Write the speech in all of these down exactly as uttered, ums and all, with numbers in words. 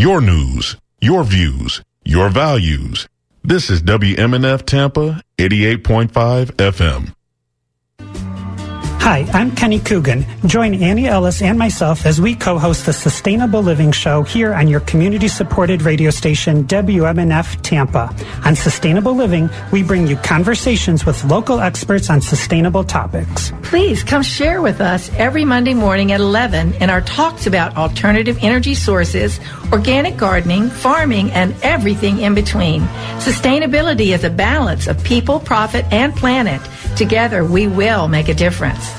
your news, your views, your values. This is W M N F Tampa, eighty-eight point five F M. Hi, I'm Kenny Coogan. Join Annie Ellis and myself as we co-host the Sustainable Living Show here on your community-supported radio station, W M N F Tampa. On Sustainable Living, we bring you conversations with local experts on sustainable topics. Please come share with us every Monday morning at eleven in our talks about alternative energy sources, organic gardening, farming, and everything in between. Sustainability is a balance of people, profit, and planet. Together, we will make a difference.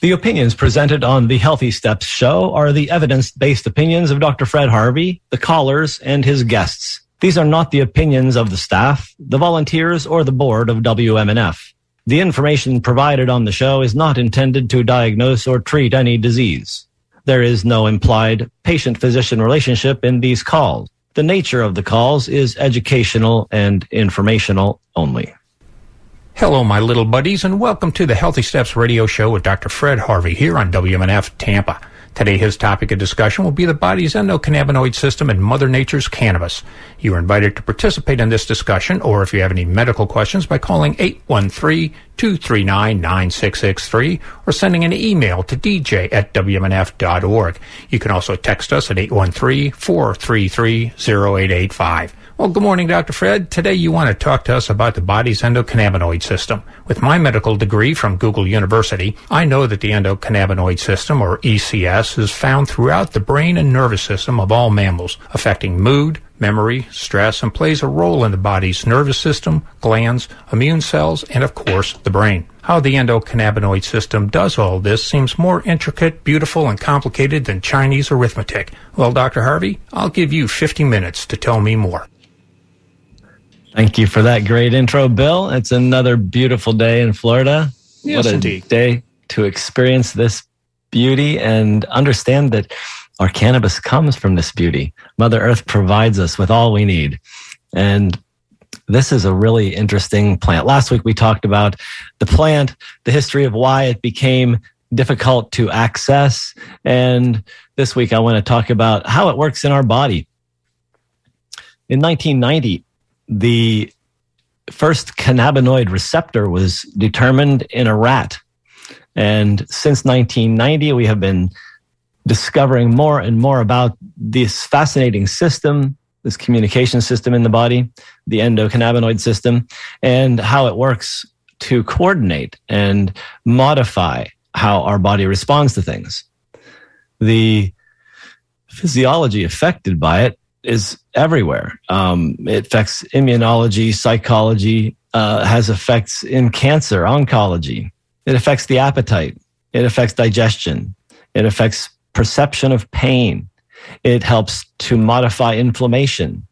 The opinions presented on the Healthy Steps show are the evidence-based opinions of Doctor Fred Harvey, the callers, and his guests. These are not the opinions of the staff, the volunteers, or the board of W M N F. The information provided on the show is not intended to diagnose or treat any disease. There is no implied patient-physician relationship in these calls. The nature of the calls is educational and informational only. Hello, my little buddies, and welcome to the Healthy Steps Radio Show with Doctor Fred Harvey here on W M N F Tampa. Today, his topic of discussion will be the body's endocannabinoid system and Mother Nature's cannabis. You are invited to participate in this discussion, or if you have any medical questions, by calling eight one three, two three nine, nine six six three or sending an email to d j at w m n f dot org. You can also text us at eight one three, four three three, zero eight eight five. Well, good morning, Doctor Fred. Today you want to talk to us about the body's endocannabinoid system. With my medical degree from Google University, I know that the endocannabinoid system, or E C S, is found throughout the brain and nervous system of all mammals, affecting mood, memory, stress, and plays a role in the body's nervous system, glands, immune cells, and, of course, the brain. How the endocannabinoid system does all this seems more intricate, beautiful, and complicated than Chinese arithmetic. Well, Doctor Harvey, I'll give you fifty minutes to tell me more. Thank you for that great intro, Bill. It's another beautiful day in Florida. Yes, what a indeed. Day to experience this beauty and understand that our cannabis comes from this beauty. Mother Earth provides us with all we need. And this is a really interesting plant. Last week, we talked about the plant, the history of why it became difficult to access. And this week, I want to talk about how it works in our body. In nineteen ninety, the first cannabinoid receptor was determined in a rat. And since nineteen ninety, we have been discovering more and more about this fascinating system, this communication system in the body, the endocannabinoid system, and how it works to coordinate and modify how our body responds to things. The physiology affected by it is everywhere. Um, it affects immunology, psychology, uh, has effects in cancer, oncology. It affects the appetite. It affects digestion. It affects perception of pain. It helps to modify inflammation,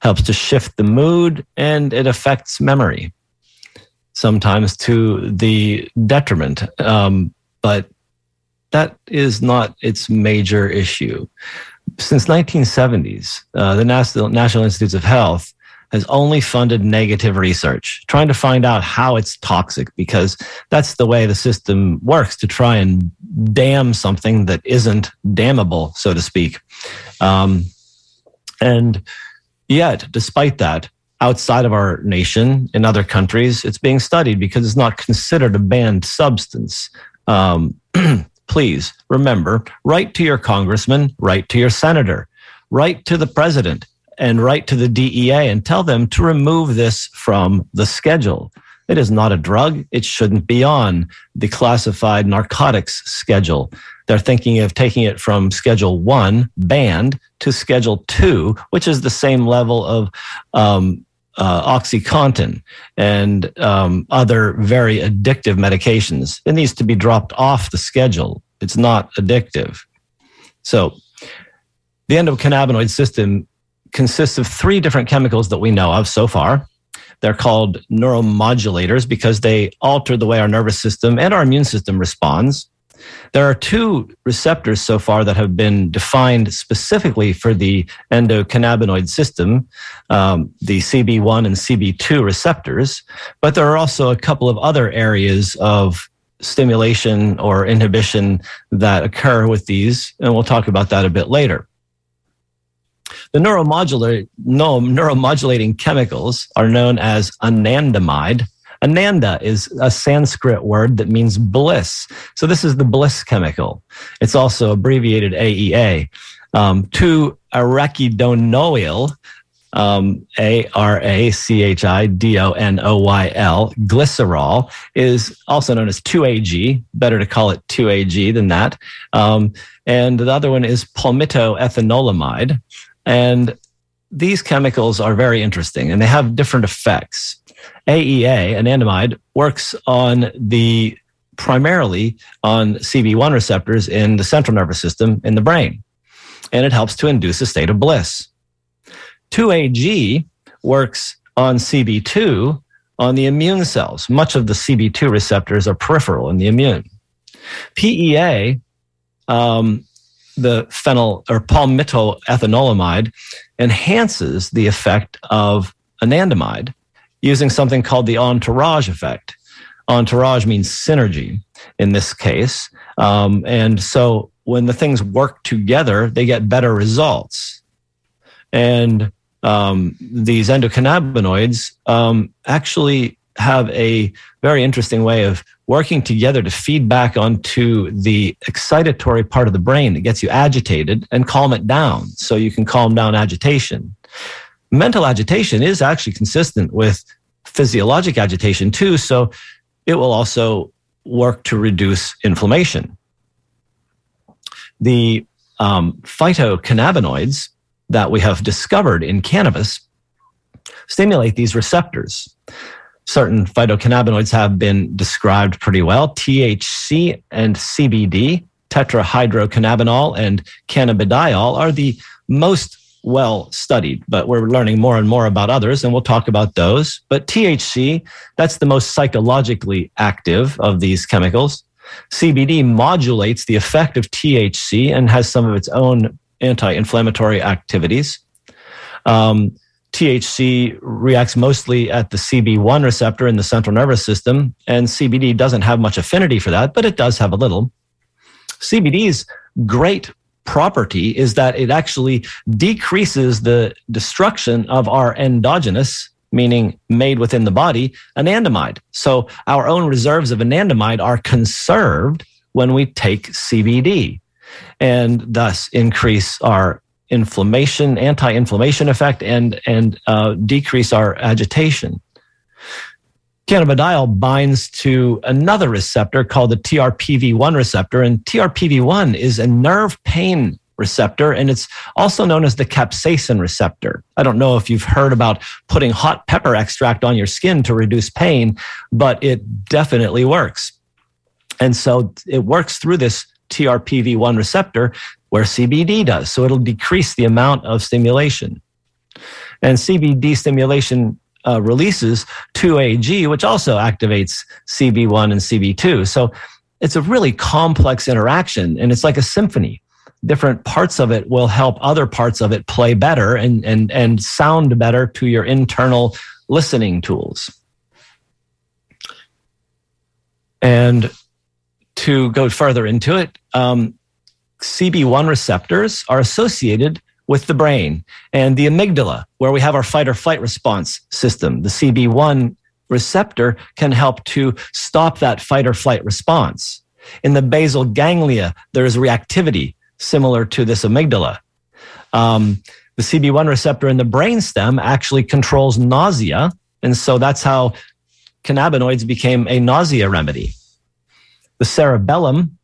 helps to shift the mood, and it affects memory, sometimes to the detriment. Um, but that is not its major issue. Since nineteen seventies, uh, the National, National Institutes of Health has only funded negative research, trying to find out how it's toxic, because that's the way the system works, to try and damn something that isn't damnable, so to speak. Um, and yet, despite that, outside of our nation, in other countries, it's being studied because it's not considered a banned substance. Um Please remember, write to your congressman, write to your senator, write to the president, and write to the D E A and tell them to remove this from the schedule. It is not a drug. It shouldn't be on the classified narcotics schedule. They're thinking of taking it from Schedule one, banned, to Schedule two, which is the same level of um, uh, Oxycontin and um, other very addictive medications. It needs to be dropped off the schedule. It's not addictive. So the endocannabinoid system consists of three different chemicals that we know of so far. They're called neuromodulators because they alter the way our nervous system and our immune system responds. There are two receptors so far that have been defined specifically for the endocannabinoid system, um, the C B one and C B two receptors, but there are also a couple of other areas of stimulation or inhibition that occur with these, and we'll talk about that a bit later. The neuromodulator, no, neuromodulating chemicals are known as anandamide. Ananda is a Sanskrit word that means bliss. So this is the bliss chemical. It's also abbreviated A E A. Um, two arachidonoyl, um, A R A C H I D O N O Y L, glycerol, is also known as two A G. Better to call it two A G than that. Um, and the other one is palmitoethanolamide. And these chemicals are very interesting, and they have different effects. A E A, anandamide, works on the primarily on C B one receptors in the central nervous system in the brain, and it helps to induce a state of bliss. two A G works on C B two on the immune cells. Much of the C B two receptors are peripheral in the immune. P E A, um, the phenyl or palmitoethanolamide, enhances the effect of anandamide using something called the entourage effect. Entourage means synergy in this case. Um, and so when the things work together, they get better results. And um, these endocannabinoids um, actually have a very interesting way of working together to feed back onto the excitatory part of the brain that gets you agitated and calm it down, so you can calm down agitation. Mental agitation is actually consistent with physiologic agitation too, so it will also work to reduce inflammation. The um, phytocannabinoids that we have discovered in cannabis stimulate these receptors. Certain phytocannabinoids have been described pretty well. T H C and C B D, tetrahydrocannabinol and cannabidiol, are the most well studied, but we're learning more and more about others, and we'll talk about those. But T H C, that's the most psychologically active of these chemicals. C B D modulates the effect of T H C and has some of its own anti-inflammatory activities. Um, T H C reacts mostly at the C B one receptor in the central nervous system, and C B D doesn't have much affinity for that, but it does have a little. C B D's great property is that it actually decreases the destruction of our endogenous, meaning made within the body, anandamide. So our own reserves of anandamide are conserved when we take C B D, and thus increase our inflammation, anti-inflammation effect, and, and uh, decrease our agitation. Cannabidiol binds to another receptor called the T R P V one receptor, and T R P V one is a nerve pain receptor, and it's also known as the capsaicin receptor. I don't know if you've heard about putting hot pepper extract on your skin to reduce pain, but it definitely works. And so it works through this T R P V one receptor where C B D does, so it'll decrease the amount of stimulation. And C B D stimulation Uh, releases two A G, which also activates C B one and C B two. So it's a really complex interaction, and it's like a symphony. Different parts of it will help other parts of it play better and, and, and sound better to your internal listening tools. And to go further into it, um, C B one receptors are associated with the brain and the amygdala, where we have our fight or flight response system. The C B one receptor can help to stop that fight or flight response. In the basal ganglia, there is reactivity similar to this amygdala. Um, the C B one receptor in the brainstem actually controls nausea, and so that's how cannabinoids became a nausea remedy. The cerebellum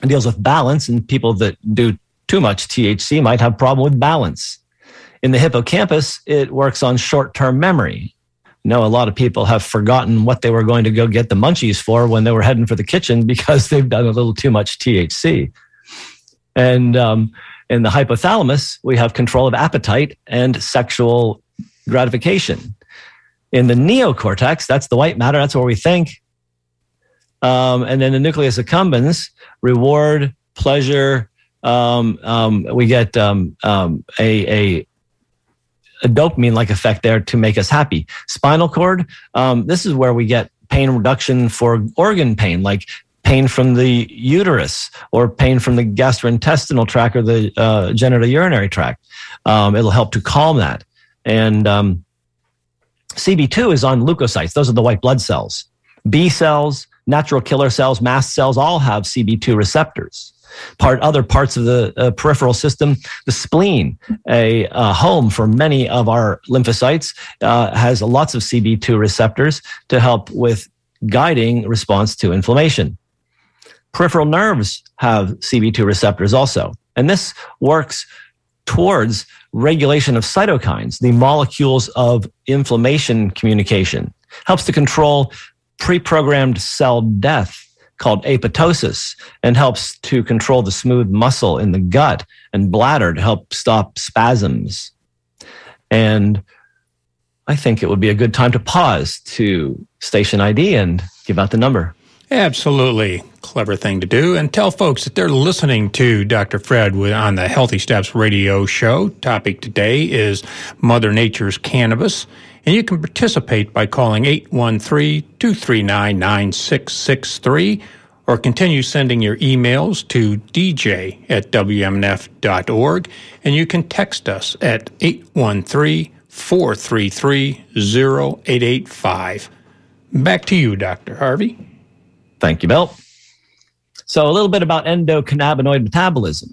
deals with balance, and people that do too much T H C might have a problem with balance. In the hippocampus, it works on short-term memory. You know, a lot of people have forgotten what they were going to go get the munchies for when they were heading for the kitchen because they've done a little too much T H C. And um, in the hypothalamus, we have control of appetite and sexual gratification. In the neocortex, that's the white matter, that's where we think. Um, and then the nucleus accumbens, reward, pleasure. Um, um, we get um, um, a, a, a dopamine-like effect there to make us happy. Spinal cord, um, this is where we get pain reduction for organ pain, like pain from the uterus or pain from the gastrointestinal tract or the uh, genitourinary tract. Um, it'll help to calm that. And um, C B two is on leukocytes. Those are the white blood cells. B cells, natural killer cells, mast cells all have C B two receptors. Part other parts of the uh, peripheral system, the spleen, a uh, home for many of our lymphocytes, uh, has lots of C B two receptors to help with guiding response to inflammation. Peripheral nerves have C B two receptors also, and this works towards regulation of cytokines, the molecules of inflammation communication. Helps to control pre-programmed cell death called apoptosis, and helps to control the smooth muscle in the gut and bladder to help stop spasms. And I think it would be a good time to pause to station I D and give out the number. Absolutely. Clever thing to do. And tell folks that they're listening to Doctor Fred on the Healthy Steps radio show. Topic today is Mother Nature's Cannabis. And you can participate by calling eight one three, two three nine, nine six six three or continue sending your emails to d j at w m n f dot org. And you can text us at eight one three, four three three, zero eight eight five. Back to you, Doctor Harvey. Thank you, Bill. So a little bit about endocannabinoid metabolism.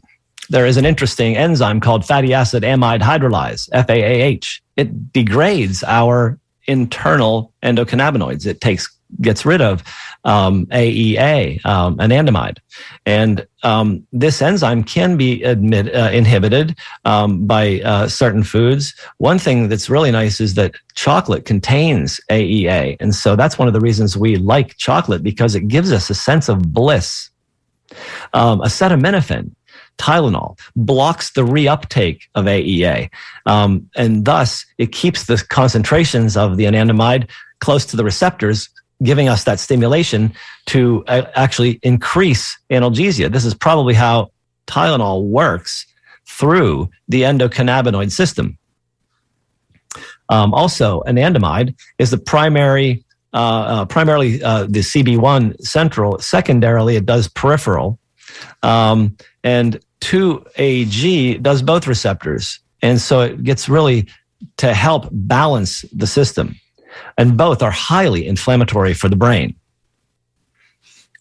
There is an interesting enzyme called fatty acid amide hydrolase, F A A H. It degrades our internal endocannabinoids. It takes gets rid of um, A E A, um, anandamide. And um, this enzyme can be admit, uh, inhibited um, by uh, certain foods. One thing that's really nice is that chocolate contains A E A. And so that's one of the reasons we like chocolate, because it gives us a sense of bliss. Um, acetaminophen, Tylenol, blocks the reuptake of A E A. Um, and thus, it keeps the concentrations of the anandamide close to the receptors, giving us that stimulation to uh, actually increase analgesia. This is probably how Tylenol works through the endocannabinoid system. Um, also, anandamide is the primary, uh, uh, primarily uh, the C B one central. Secondarily, it does peripheral. Um, and two A G does both receptors. And so it gets really to help balance the system. And both are highly inflammatory for the brain.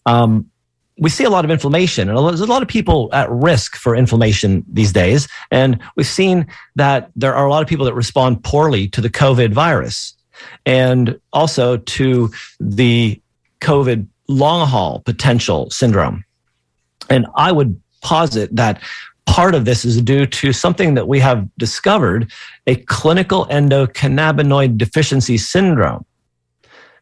Um, we see a lot of inflammation, and there's a lot of people at risk for inflammation these days. And we've seen that there are a lot of people that respond poorly to the COVID virus and also to the COVID long haul potential syndrome. And I would posit that part of this is due to something that we have discovered, a clinical endocannabinoid deficiency syndrome.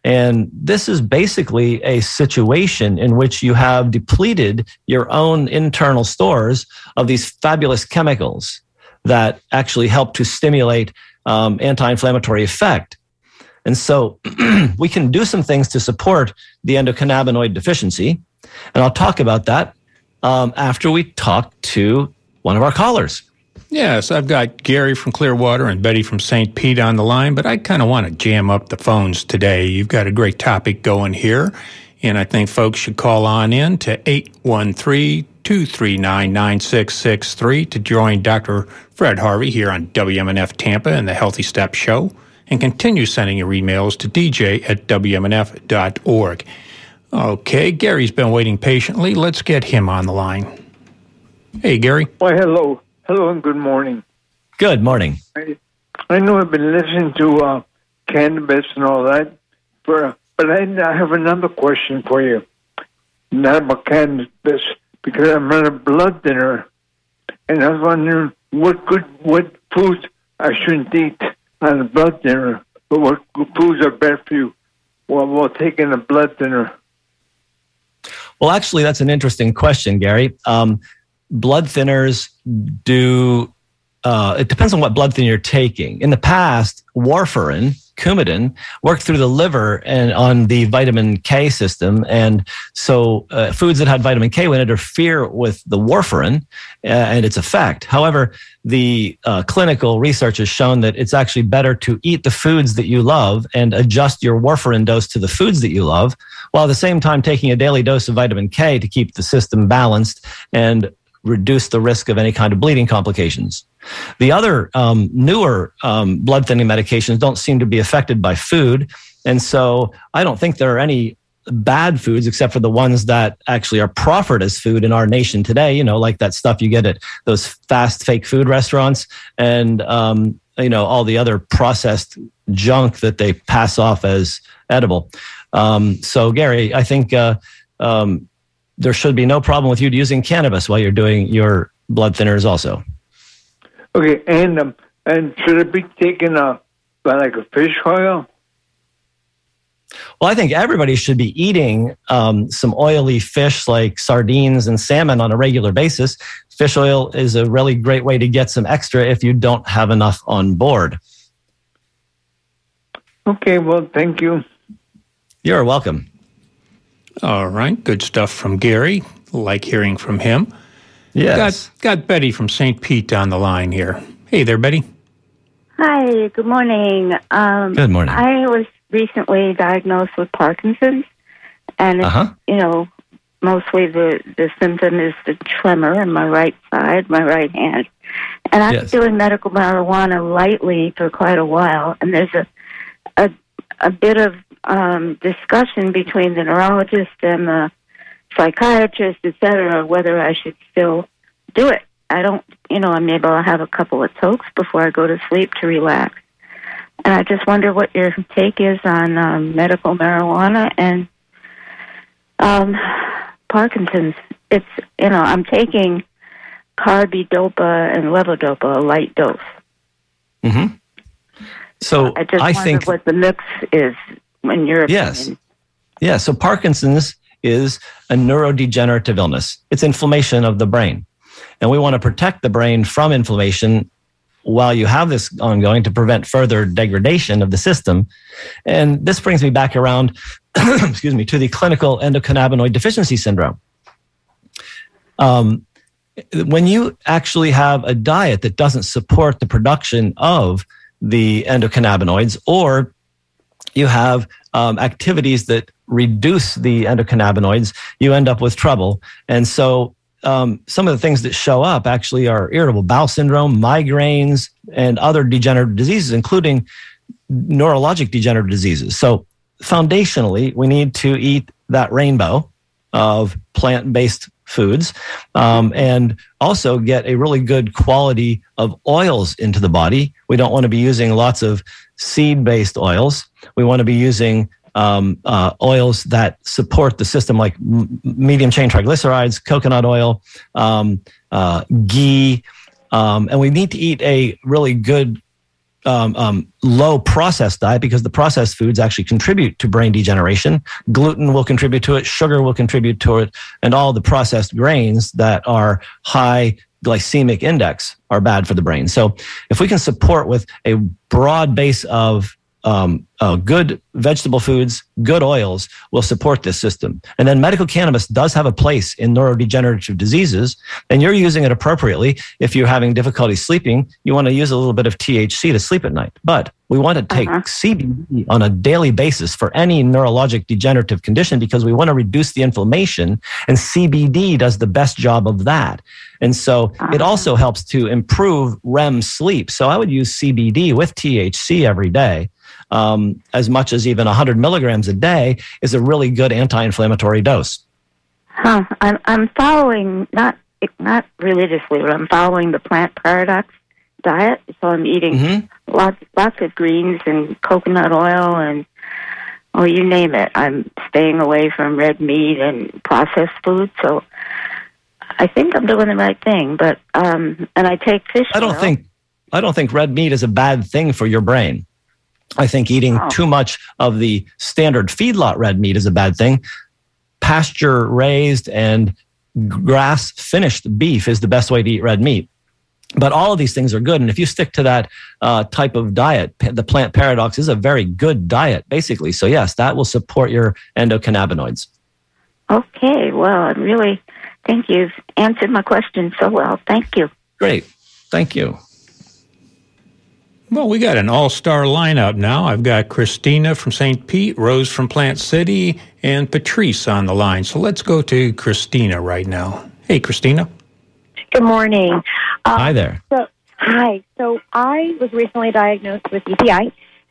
And this is basically a situation in which you have depleted your own internal stores of these fabulous chemicals that actually help to stimulate um, anti-inflammatory effect. And so we can do some things to support the endocannabinoid deficiency. And I'll talk about that Um, after we talk to one of our callers. Yes, I've got Gary from Clearwater and Betty from Saint Pete on the line, but I kind of want to jam up the phones today. You've got a great topic going here, and I think folks should call on in to eight one three, two three nine, nine six six three to join Doctor Fred Harvey here on W M N F Tampa and the Healthy Step Show, and continue sending your emails to d j at w m n f dot org. Okay, Gary's been waiting patiently. Let's get him on the line. Hey, Gary. Why, hello. Hello and good morning. Good morning. I, I know I've been listening to uh, cannabis and all that, for, but I, I have another question for you. Not about cannabis, because I'm on a blood thinner, and I was wondering what good, what foods I shouldn't eat on a blood thinner, but what foods are bad for you while, while taking a blood thinner. Well, actually, that's an interesting question, Gary. Um, blood thinners do, uh, it depends on what blood thinner you're taking. In the past, warfarin Coumadin worked through the liver and on the vitamin K system. And so uh, foods that had vitamin K would interfere with the warfarin uh, and its effect. However, the uh, clinical research has shown that it's actually better to eat the foods that you love and adjust your warfarin dose to the foods that you love, while at the same time taking a daily dose of vitamin K to keep the system balanced and reduce the risk of any kind of bleeding complications. The other um, newer um, blood thinning medications don't seem to be affected by food. And so I don't think there are any bad foods except for the ones that actually are proffered as food in our nation today, you know, like that stuff you get at those fast fake food restaurants and, um, you know, all the other processed junk that they pass off as edible. Um, so, Gary, I think uh, um, there should be no problem with you using cannabis while you're doing your blood thinners also. Okay, and um, and should it be taken uh, by like a fish oil? Well, I think everybody should be eating um, some oily fish like sardines and salmon on a regular basis. Fish oil is a really great way to get some extra if you don't have enough on board. Okay, well, thank you. You're welcome. All right, good stuff from Gary. Like hearing from him. Yes. Got, got Betty from Saint Pete on the line here. Hey there, Betty. Hi, good morning. Um, good morning. I was recently diagnosed with Parkinson's, and, uh-huh. you know, mostly the, the symptom is the tremor in my right side, my right hand. And I've yes. been doing medical marijuana lightly for quite a while, and there's a a, a bit of um, discussion between the neurologist and the psychiatrist, et cetera, whether I should still do it. I don't, you know, I'm able to have a couple of tokes before I go to sleep to relax. And I just wonder what your take is on um, medical marijuana and um, Parkinson's. It's, you know, I'm taking carbidopa and levodopa, a light dose. Mm-hmm. So uh, I just I wonder think... what the mix is in your opinion. Yes. Yeah, so Parkinson's is a neurodegenerative illness. It's inflammation of the brain. And we want to protect the brain from inflammation while you have this ongoing to prevent further degradation of the system. And this brings me back around, excuse me, to the clinical endocannabinoid deficiency syndrome. Um, when you actually have a diet that doesn't support the production of the endocannabinoids, or you have um, activities that reduce the endocannabinoids, you end up with trouble. And so um, some of the things that show up actually are irritable bowel syndrome, migraines, and other degenerative diseases, including neurologic degenerative diseases. So foundationally, we need to eat that rainbow of plant-based foods um, and also get a really good quality of oils into the body. We don't want to be using lots of seed-based oils. We want to be using Um, uh, oils that support the system, like m- medium chain triglycerides, coconut oil, um, uh, ghee. Um, and we need to eat a really good um, um, low processed diet because the processed foods actually contribute to brain degeneration. Gluten will contribute to it. Sugar will contribute to it. And all the processed grains that are high glycemic index are bad for the brain. So if we can support with a broad base of Um, uh, good vegetable foods, good oils will support this system. And then medical cannabis does have a place in neurodegenerative diseases, and you're using it appropriately. If you're having difficulty sleeping, you want to use a little bit of T H C to sleep at night. But we want to take uh-huh. C B D on a daily basis for any neurologic degenerative condition because we want to reduce the inflammation, and C B D does the best job of that. And so uh-huh. it also helps to improve R E M sleep. So I would use C B D with T H C every day. Um, as much as even one hundred milligrams a day is a really good anti-inflammatory dose. Huh. I'm, I'm following, not not religiously, but I'm following the plant paradox diet. So I'm eating mm-hmm. lots, lots of greens and coconut oil and, oh, you name it. I'm staying away from red meat and processed food. So I think I'm doing the right thing. But um, and I take fish I don't oil. think I don't think red meat is a bad thing for your brain. I think eating oh. too much of the standard feedlot red meat is a bad thing. Pasture raised and grass finished beef is the best way to eat red meat. But all of these things are good. And if you stick to that uh, type of diet, the plant paradox is a very good diet, basically. So yes, that will support your endocannabinoids. Okay. Well, I really think you've answered my question so well. Thank you. Great. Thank you. Well, we got an all-star lineup now. I've got Christina from Saint Pete, Rose from Plant City, and Patrice on the line. So let's go to Christina right now. Hey, Christina. Good morning. Um, hi there. So, hi. So I was recently diagnosed with U T I,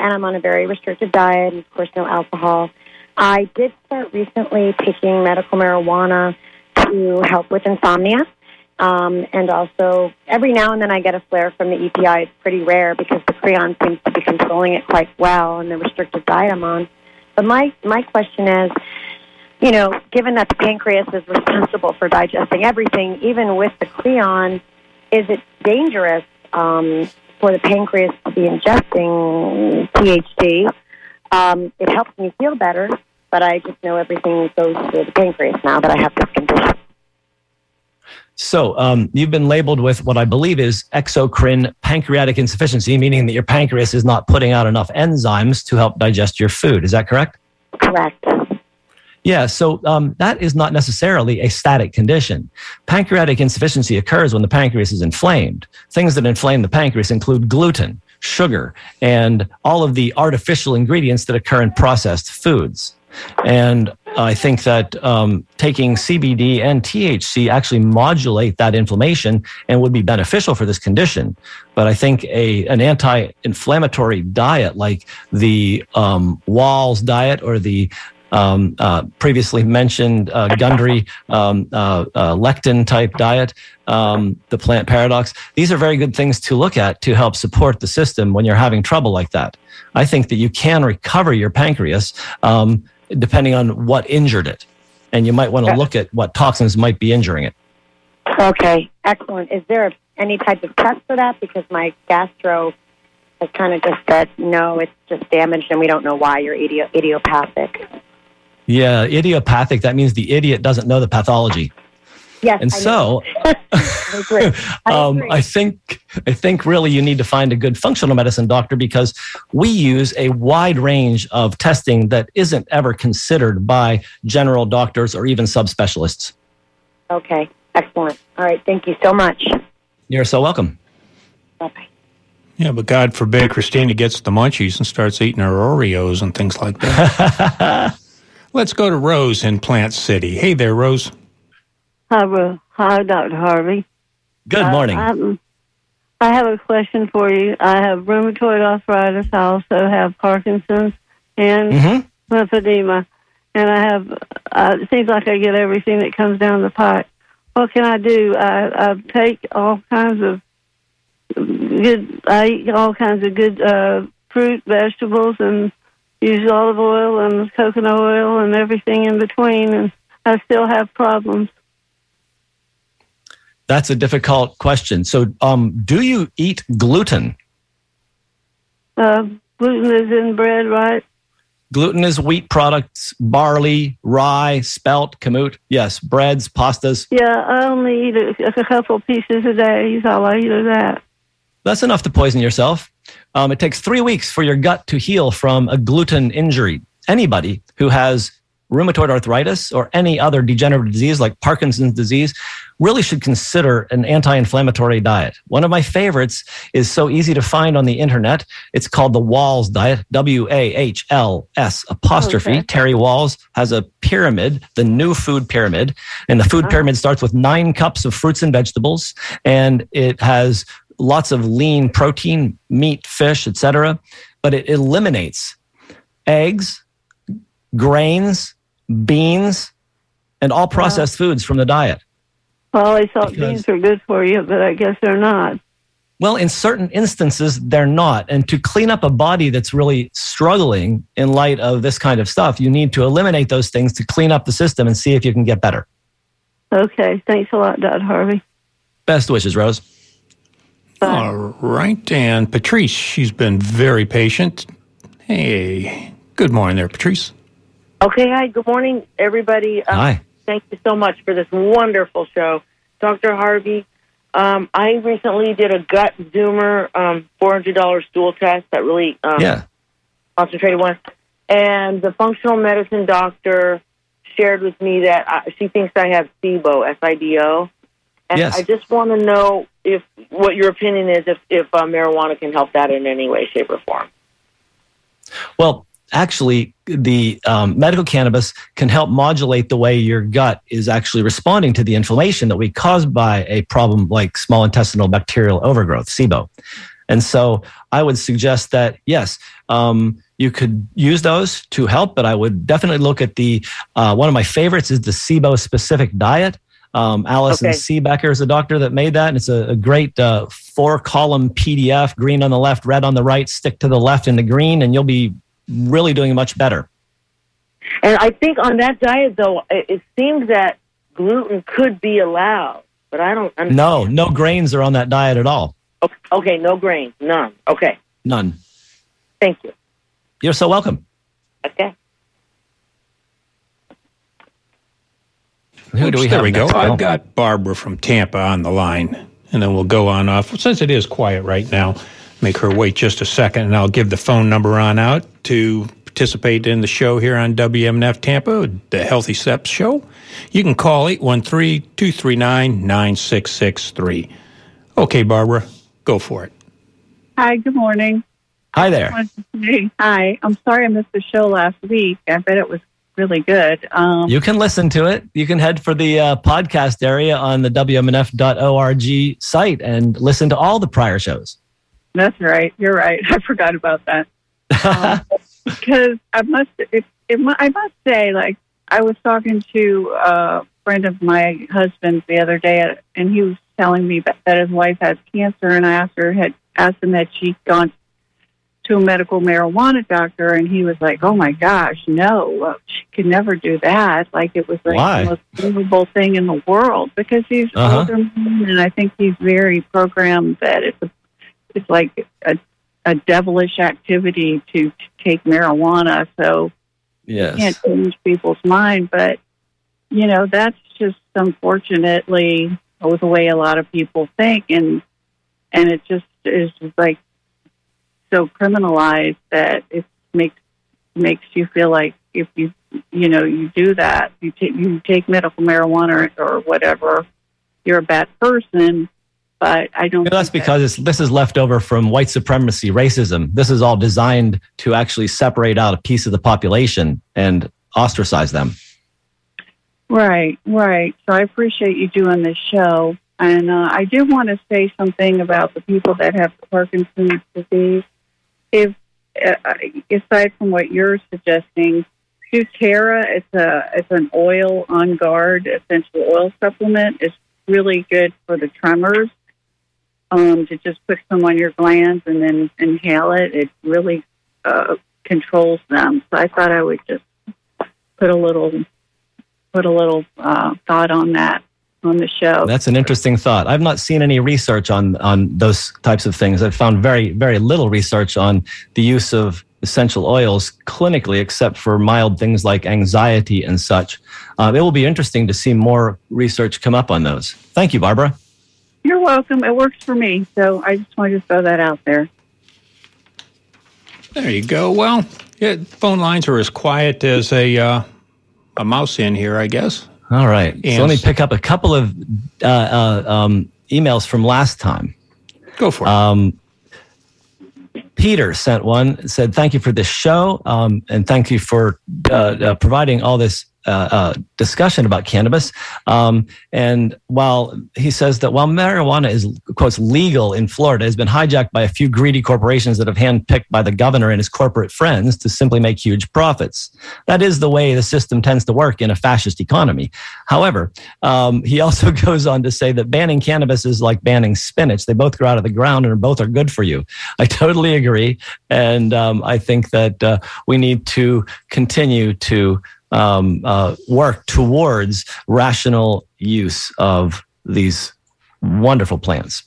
and I'm on a very restrictive diet, and of course no alcohol. I did start recently taking medical marijuana to help with insomnia. Um, and also, every now and then I get a flare from the E P I. It's pretty rare because the Creon seems to be controlling it quite well and the restrictive diet I'm on. But my, my question is, you know, given that the pancreas is responsible for digesting everything, even with the Creon, is it dangerous um, for the pancreas to be ingesting T H C? Um, it helps me feel better, but I just know everything goes through the pancreas now that I have this condition. So um, you've been labeled with what I believe is exocrine pancreatic insufficiency, meaning that your pancreas is not putting out enough enzymes to help digest your food. Is that correct? Correct. Yeah, so um, that is not necessarily a static condition. Pancreatic insufficiency occurs when the pancreas is inflamed. Things that inflame the pancreas include gluten, sugar, and all of the artificial ingredients that occur in processed foods. And I think that um, taking C B D and T H C actually modulate that inflammation and would be beneficial for this condition. But I think a an anti-inflammatory diet like the um, Wahls diet or the um, uh, previously mentioned uh, Gundry um, uh, uh, lectin-type diet, um, the plant paradox, these are very good things to look at to help support the system when you're having trouble like that. I think that you can recover your pancreas um, depending on what injured it. And you might want to look at what toxins might be injuring it. Okay, excellent. Is there any type of test for that? Because my gastro has kind of just said, no, it's just damaged and we don't know why. You're idi- idiopathic. Yeah, idiopathic. That means the idiot doesn't know the pathology. Yes, and I so I, agree. I, um, agree. I think I think really you need to find a good functional medicine doctor because we use a wide range of testing that isn't ever considered by general doctors or even subspecialists. Okay, excellent. All right, thank you so much. You're so welcome. Bye-bye. Yeah, but God forbid Christina gets the munchies and starts eating her Oreos and things like that. Let's go to Rose in Plant City. Hey there, Rose. Hi, hi, Doctor Harvey. Good morning. I, I'm, I have a question for you. I have rheumatoid arthritis. I also have Parkinson's and mm-hmm. lymphedema. And I have, uh, it seems like I get everything that comes down the pipe. What can I do? I, I take all kinds of good, I eat all kinds of good uh, fruit, vegetables, and use olive oil and coconut oil and everything in between. And I still have problems. That's a difficult question. So, um, do you eat gluten? Uh, gluten is in bread, right? Gluten is wheat products, barley, rye, spelt, kamut. Yes, breads, pastas. Yeah, I only eat a, a couple pieces a day. Is all I eat of that. That's enough to poison yourself. Um, it takes three weeks for your gut to heal from a gluten injury. Anybody who has rheumatoid arthritis or any other degenerative disease like Parkinson's disease really should consider an anti-inflammatory diet. One of my favorites is so easy to find on the internet. It's called the Wahls diet, W A H L S apostrophe. Okay. Terry Wahls has a pyramid, the new food pyramid. And the food wow. pyramid starts with nine cups of fruits and vegetables. And it has lots of lean protein, meat, fish, et cetera. But it eliminates eggs, grains, beans, and all processed wow. foods from the diet. Well, I always thought because, beans were good for you, but I guess they're not. Well, in certain instances, they're not. And to clean up a body that's really struggling in light of this kind of stuff, you need to eliminate those things to clean up the system and see if you can get better. Okay. Thanks a lot, Doctor Harvey. Best wishes, Rose. Bye. All right. And Patrice, she's been very patient. Hey, good morning there, Patrice. Okay. Hi. Good morning, everybody. Um, hi. Thank you so much for this wonderful show. Doctor Harvey, Um, I recently did a gut zoomer, um, four hundred dollars stool test that really um, yeah. concentrated one. And the functional medicine doctor shared with me that I, she thinks I have S I B O, S I B O. And yes. I just want to know if what your opinion is if, if uh, marijuana can help that in any way, shape, or form. Well, actually, the um, medical cannabis can help modulate the way your gut is actually responding to the inflammation that we cause by a problem like small intestinal bacterial overgrowth, S I B O. And so I would suggest that, yes, um, you could use those to help, but I would definitely look at the, uh, one of my favorites is the S I B O-specific diet. Um, Allison okay. Seebecker is the doctor that made that, and it's a, a great uh, four-column P D F, green on the left, red on the right, stick to the left in the green, and you'll be really doing much better. And I think on that diet, though, it, it seems that gluten could be allowed, but I don't understand. No, no grains are on that diet at all. Okay, okay no grains, none. Okay. None. Thank you. You're so welcome. Okay. Who do we there have we go. I've got Barbara from Tampa on the line, and then we'll go on off. Since it is quiet right now, make her wait just a second, and I'll give the phone number on out to participate in the show here on W M N F Tampa, the Healthy Steps Show. You can call eight one three, two three nine, nine six six three. Okay, Barbara, go for it. Hi, good morning. Hi there. Hey, hi. I'm sorry I missed the show last week. I bet it was really good. Um, you can listen to it. You can head for the uh, podcast area on the W M N F dot org site and listen to all the prior shows. That's right. You're right. I forgot about that. Um, because I must, it, it, I must say, like, I was talking to a friend of my husband's the other day, and he was telling me that his wife has cancer, and I asked her, had asked him had she gone to a medical marijuana doctor, and he was like, oh my gosh, no, she could never do that. Like, it was like Why? the most believable thing in the world, because he's uh-huh. older, and I think he's very programmed that it's a, it's like a, a devilish activity to, to take marijuana. So yes. you can't change people's mind, but you know, that's just unfortunately the way a lot of people think, and and it just is like so criminalized that it makes makes you feel like if you you know you do that you take you take medical marijuana or whatever, you're a bad person. But I don't. You know, that's because that. it's, this is left over from white supremacy, racism. This is all designed to actually separate out a piece of the population and ostracize them. Right, right. So I appreciate you doing this show. And uh, I do want to say something about the people that have Parkinson's disease. If, uh, aside from what you're suggesting, doTERRA, it's a it's an oil on guard essential oil supplement. It's really good for the tremors. Um, to just put some on your glands and then inhale it, it really uh, controls them. So I thought I would just put a little put a little uh, thought on that. On the show. That's an interesting thought. I've not seen any research on, on those types of things. I've found very, very little research on the use of essential oils clinically, except for mild things like anxiety and such. Uh, it will be interesting to see more research come up on those. Thank you, Barbara. You're welcome. It works for me. So I just wanted to throw that out there. There you go. Well, yeah, phone lines are as quiet as a, uh, a mouse in here, I guess. All right. And so let me pick up a couple of uh, uh, um, emails from last time. Go for it. Um, Peter sent one and said, thank you for this show. Um, and thank you for uh, uh, providing all this uh, uh, discussion about cannabis. Um, and while he says that while marijuana is, quotes, legal in Florida, has been hijacked by a few greedy corporations that have handpicked by the governor and his corporate friends to simply make huge profits. That is the way the system tends to work in a fascist economy. However, um, he also goes on to say that banning cannabis is like banning spinach. They both grow out of the ground and both are good for you. I totally agree. And um, I think that uh, we need to continue to Um, uh, work towards rational use of these wonderful plants.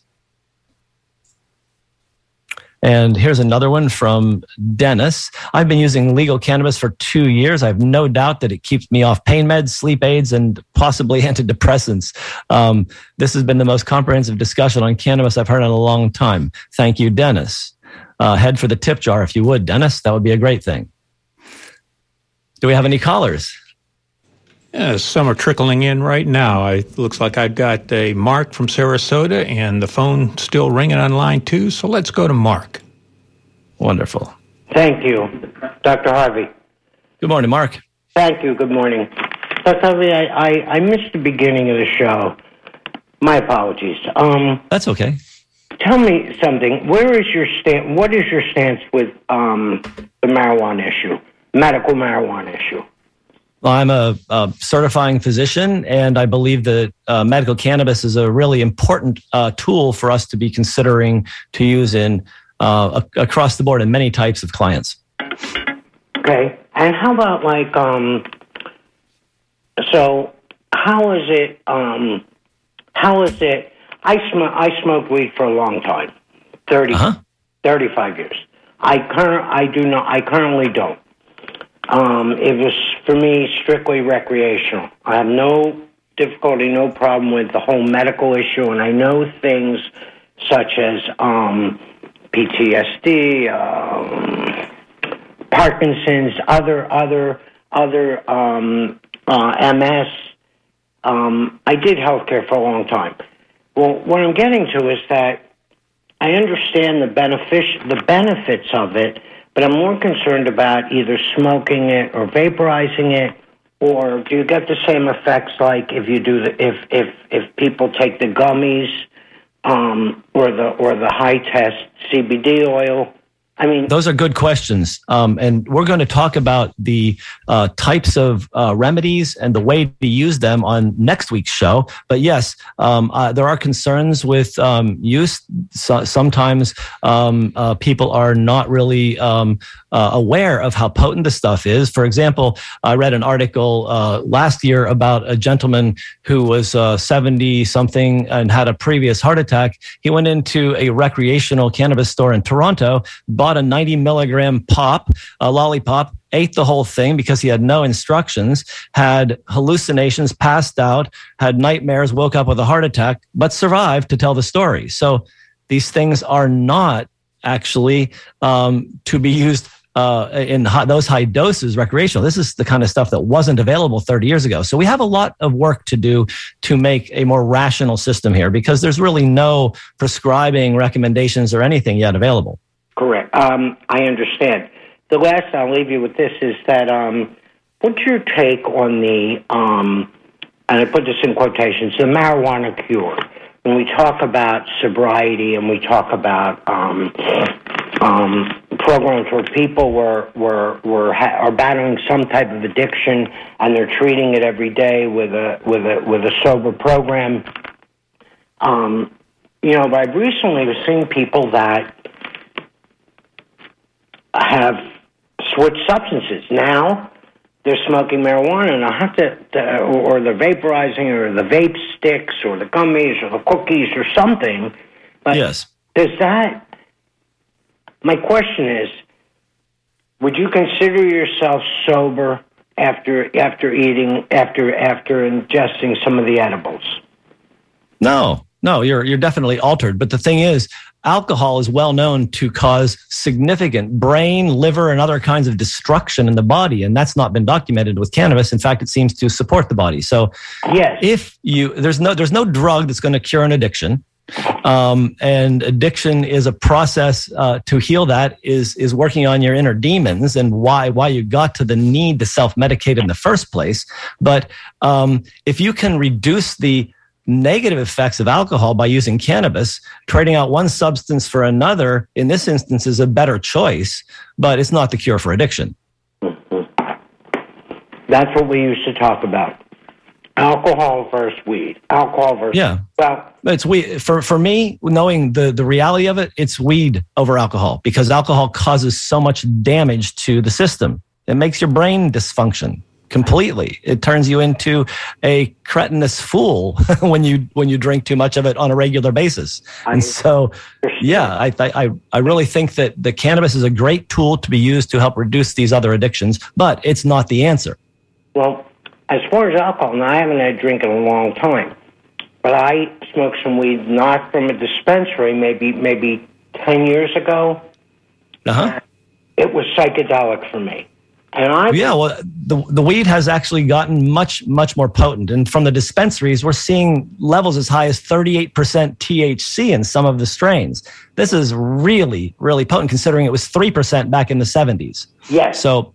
And here's another one from Dennis. I've been using legal cannabis for two years. I have no doubt that it keeps me off pain meds, sleep aids, and possibly antidepressants. Um, this has been the most comprehensive discussion on cannabis I've heard in a long time. Thank you, Dennis. Uh, head for the tip jar if you would, Dennis. That would be a great thing. Do we have any callers? Yeah, some are trickling in right now. It looks like I've got a Mark from Sarasota, and the phone still ringing on line two. So let's go to Mark. Wonderful. Thank you, Doctor Harvey. Good morning, Mark. Thank you. Good morning, Doctor Harvey. I, I, I missed the beginning of the show. My apologies. Um, That's okay. Tell me something. Where is your stand? What is your stance with um, the marijuana issue, medical marijuana issue? Well, I'm a, a certifying physician, and I believe that uh, medical cannabis is a really important uh, tool for us to be considering to use in uh, a- across the board in many types of clients. Okay. And how about like, um, so how is it, um, how is it, I, sm- I smoked weed for a long time, thirty, uh-huh. thirty-five years. I, cur- I, do not, I currently don't. Um, it was, for me, strictly recreational. I have no difficulty, no problem with the whole medical issue, and I know things such as um, P T S D, um, Parkinson's, other, other, other um, uh, M S. Um, I did healthcare for a long time. Well, what I'm getting to is that I understand the benefic- the benefits of it, but I'm more concerned about either smoking it or vaporizing it, or do you get the same effects like if you do the if if, if people take the gummies um, or the or the high test C B D oil? I mean, those are good questions, um, and we're going to talk about the uh, types of uh, remedies and the way to use them on next week's show. But yes, um, uh, there are concerns with um, use. So, sometimes um, uh, people are not really um, uh, aware of how potent the stuff is. For example, I read an article uh, last year about a gentleman who was seventy something and had a previous heart attack. He went into a recreational cannabis store in Toronto, bought a ninety milligram pop, a lollipop, ate the whole thing because he had no instructions, had hallucinations, passed out, had nightmares, woke up with a heart attack, but survived to tell the story. So these things are not actually um, to be used uh, in high, those high doses recreational. This is the kind of stuff that wasn't available thirty years ago. So we have a lot of work to do to make a more rational system here, because there's really no prescribing recommendations or anything yet available. Correct. Um, I understand. The last I'll leave you with this is that um, what's your take on the, um, and I put this in quotations, the marijuana cure? When we talk about sobriety and we talk about um, um, programs where people were were were ha- are battling some type of addiction and they're treating it every day with a with a with a sober program, um, you know, but I've recently seen people that have switched substances. Now they're smoking marijuana, and I have to, to, or the vaporizing, or the vape sticks, or the gummies, or the cookies, or something. But yes, does that? My question is: would you consider yourself sober after after eating after after ingesting some of the edibles? No, no, you're you're definitely altered. But the thing is, alcohol is well known to cause significant brain, liver, and other kinds of destruction in the body, and that's not been documented with cannabis. In fact, it seems to support the body. So, yes, if you there's no there's no drug that's going to cure an addiction, um, and addiction is a process uh, to heal. That is is working on your inner demons and why why you got to the need to self-medicate in the first place. But um, if you can reduce the negative effects of alcohol by using cannabis, trading out one substance for another, in this instance, is a better choice, but it's not the cure for addiction. Mm-hmm. That's what we used to talk about. Alcohol versus weed. Alcohol versus... Yeah. Well, it's weed. For, for me, knowing the, the reality of it, it's weed over alcohol, because alcohol causes so much damage to the system. It makes your brain dysfunction. completely. It turns you into a cretinous fool when you when you drink too much of it on a regular basis. And so, yeah, I I I really think that the cannabis is a great tool to be used to help reduce these other addictions, but it's not the answer. Well, as far as alcohol, now I haven't had a drink in a long time, but I smoked some weed not from a dispensary, maybe maybe ten years ago. Uh-huh. It was psychedelic for me. And I yeah, well, the the weed has actually gotten much, much more potent. And from the dispensaries, we're seeing levels as high as thirty-eight percent T H C in some of the strains. This is really, really potent, considering it was three percent back in the seventies. Yes. So,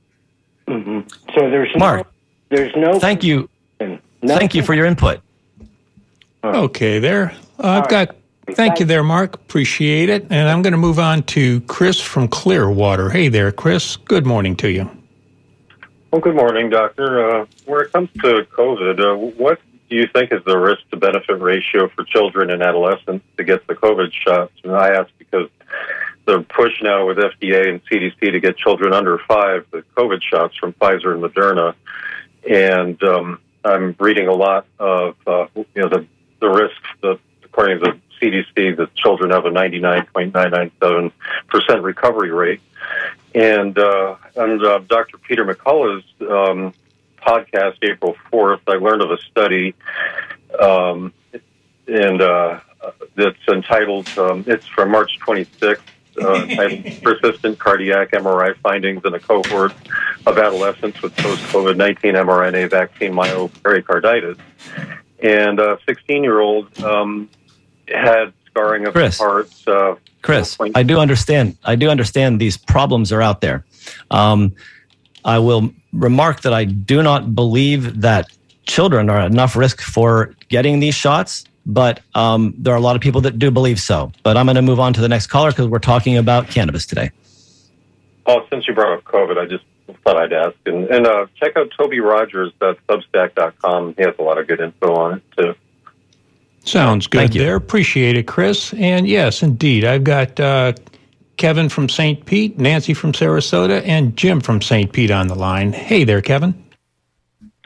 mm-hmm. so there's Mark, no, there's no... Thank you. Nothing. Thank you for your input. Okay, there. Uh, I've right. got... Thank you there, Mark. Appreciate it. And I'm going to move on to Chris from Clearwater. Hey there, Chris. Good morning to you. Well, good morning, Doctor. Uh, where it comes to COVID, uh, what do you think is the risk-to-benefit ratio for children and adolescents to get the COVID shots? And I ask because the push now with F D A and C D C to get children under five the COVID shots from Pfizer and Moderna. And um, I'm reading a lot of uh, you know the, the risk that, according to the C D C, that children have a ninety-nine point nine nine seven percent recovery rate. And uh, on uh, Doctor Peter McCullough's um, podcast, April fourth, I learned of a study um, and uh, that's entitled, um, it's from March twenty-sixth, uh, persistent cardiac M R I findings in a cohort of adolescents with post-COVID nineteen mRNA vaccine myopericarditis. And a sixteen-year-old um, had scarring of Chris. the heart. Uh, Chris, I do understand. I do understand these problems are out there. Um, I will remark that I do not believe that children are at enough risk for getting these shots, but um, there are a lot of people that do believe so. But I'm going to move on to the next caller because we're talking about cannabis today. Well, since you brought up COVID, I just thought I'd ask. And, and uh, check out Toby Rogers at substack dot com. He has a lot of good info on it, too. Sounds good there. Appreciate it, Chris. And yes, indeed. I've got uh, Kevin from Saint Pete, Nancy from Sarasota, and Jim from Saint Pete on the line. Hey there, Kevin.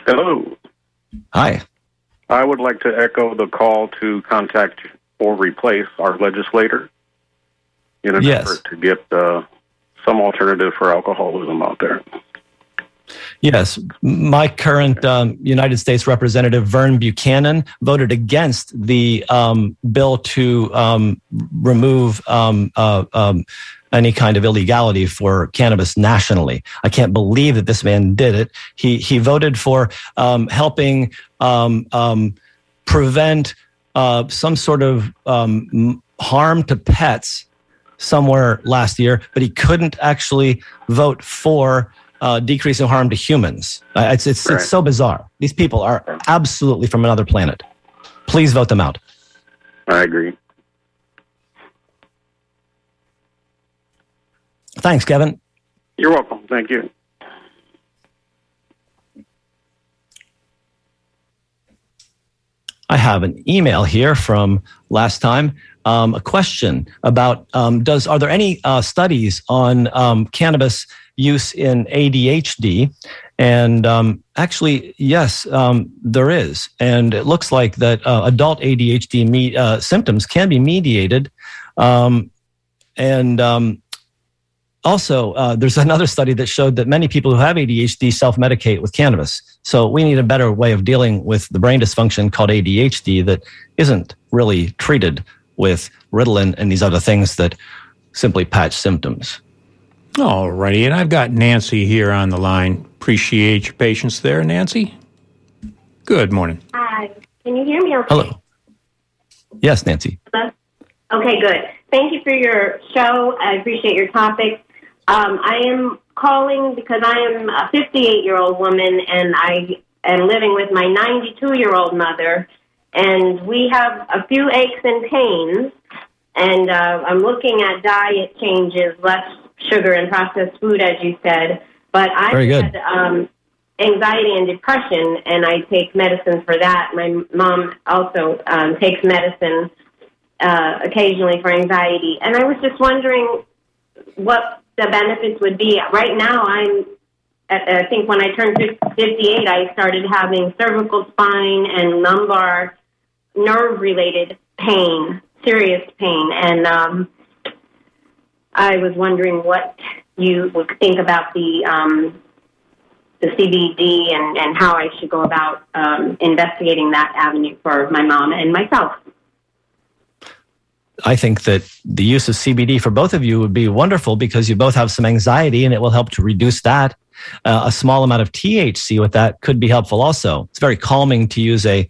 Hello. Hi. I would like to echo the call to contact or replace our legislator in an yes. effort to get uh, some alternative for alcoholism out there. Yes, my current um, United States Representative Vern Buchanan voted against the um, bill to um, remove um, uh, um, any kind of illegality for cannabis nationally. I can't believe that this man did it. He he voted for um, helping um, um, prevent uh, some sort of um, harm to pets somewhere last year, but he couldn't actually vote for Uh, decreasing harm to humans. Uh, it's it's right. it's so bizarre. These people are absolutely from another planet. Please vote them out. I agree. Thanks, Kevin. You're welcome. Thank you. I have an email here from last time. Um, a question about um, does are there any uh, studies on um, cannabis use in A D H D, and um, actually, yes, um, there is. And it looks like that uh, adult A D H D me- uh, symptoms can be mediated. Um, and um, also, uh, there's another study that showed that many people who have A D H D self-medicate with cannabis. So we need a better way of dealing with the brain dysfunction called A D H D that isn't really treated with Ritalin and these other things that simply patch symptoms. All righty, and I've got Nancy here on the line. Appreciate your patience there, Nancy. Good morning. Hi. Can you hear me okay? Hello. Yes, Nancy. Hello? Okay, good. Thank you for your show. I appreciate your topic. Um, I am calling because I am a fifty-eight-year-old woman, and I am living with my ninety-two-year-old mother, and we have a few aches and pains, and uh, I'm looking at diet changes, less sugar and processed food, as you said, but I had um, anxiety and depression, and I take medicine for that. My mom also um, takes medicine uh, occasionally for anxiety, and I was just wondering what the benefits would be. Right now, I'm I think when I turned fifty-eight, I started having cervical spine and lumbar nerve-related pain, serious pain. And um, I was wondering what you would think about the um, the C B D and, and how I should go about um, investigating that avenue for my mom and myself. I think that the use of C B D for both of you would be wonderful because you both have some anxiety and it will help to reduce that. Uh, a small amount of T H C with that could be helpful also. It's very calming to use a,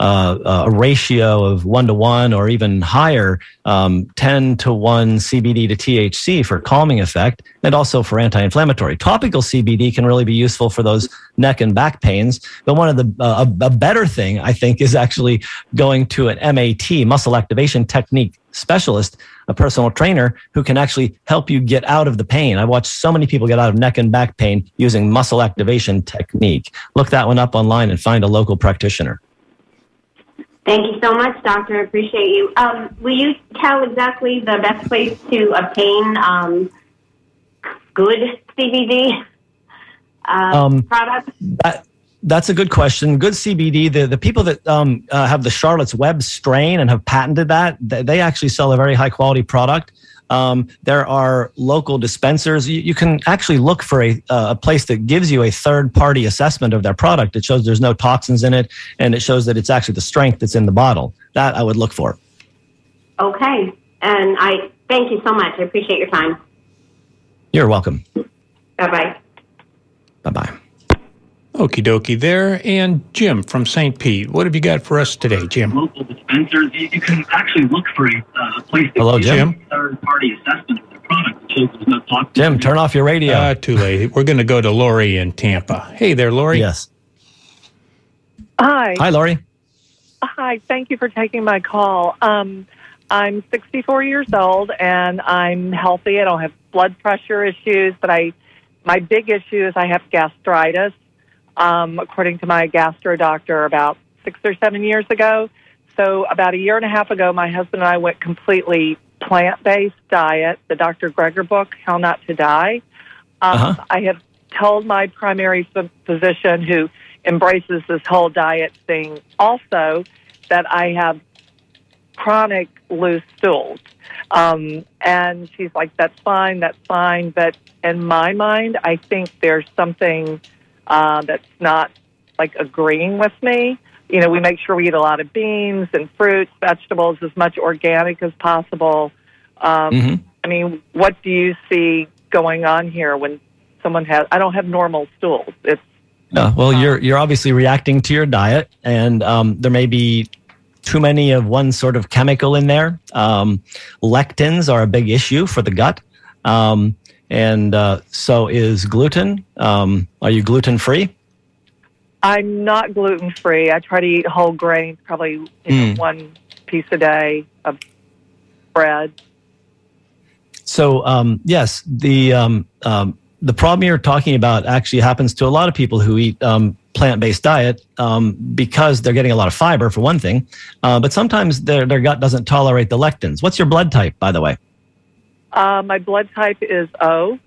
uh, a ratio of one to one or even higher, um, ten to one C B D to T H C for calming effect and also for anti-inflammatory. Topical C B D can really be useful for those neck and back pains. But one of the uh, a, a better thing, I think, is actually going to an M A T, muscle activation technique specialist, a personal trainer who can actually help you get out of the pain. I watched so many people get out of neck and back pain using muscle activation technique. Look that one up online and find a local practitioner. Thank you so much, doctor. Appreciate you. Um, will you tell exactly the best place to obtain um, good C B D uh, um, products? That- That's a good question. Good C B D. The, the people that um, uh, have the Charlotte's Web strain and have patented that, they actually sell a very high quality product. Um, there are local dispensers. You, you can actually look for a, uh, a place that gives you a third party assessment of their product. It shows there's no toxins in it and it shows that it's actually the strength that's in the bottle. That I would look for. Okay. And I thank you so much. I appreciate your time. You're welcome. Bye-bye. Bye-bye. Okie dokie there. And Jim from Saint Pete, what have you got for us today, Jim? Local dispensers, you can actually look for a uh, place that Hello, Jim. Third-party assessment of their product. So Jim, turn off your radio. Uh, too late. We're going to go to Lori in Tampa. Hey there, Lori. Yes. Hi. Hi, Lori. Hi. Thank you for taking my call. Um, I'm sixty-four years old, and I'm healthy. I don't have blood pressure issues, but I my big issue is I have gastritis. Um, according to my gastro doctor, about six or seven years ago. So about a year and a half ago, my husband and I went completely plant-based diet, the Doctor Greger book, How Not to Die. Um, uh-huh. I have told my primary physician, who embraces this whole diet thing also, that I have chronic loose stools. Um, and she's like, that's fine, that's fine. But in my mind, I think there's something... Uh, that's not, like, agreeing with me. You know, we make sure we eat a lot of beans and fruits, vegetables, as much organic as possible. Um, mm-hmm. I mean, what do you see going on here when someone has... I don't have normal stools. It's uh, Well, um, you're you're obviously reacting to your diet, and um, there may be too many of one sort of chemical in there. Um, lectins are a big issue for the gut. Um And uh, so is gluten. Um, are you gluten-free? I'm not gluten-free. I try to eat whole grains, probably you mm. know, one piece a day of bread. So, um, yes, the um, um, the problem you're talking about actually happens to a lot of people who eat um, plant-based diet um, because they're getting a lot of fiber, for one thing. Uh, but sometimes their, their gut doesn't tolerate the lectins. What's your blood type, by the way? Uh, my blood type is O.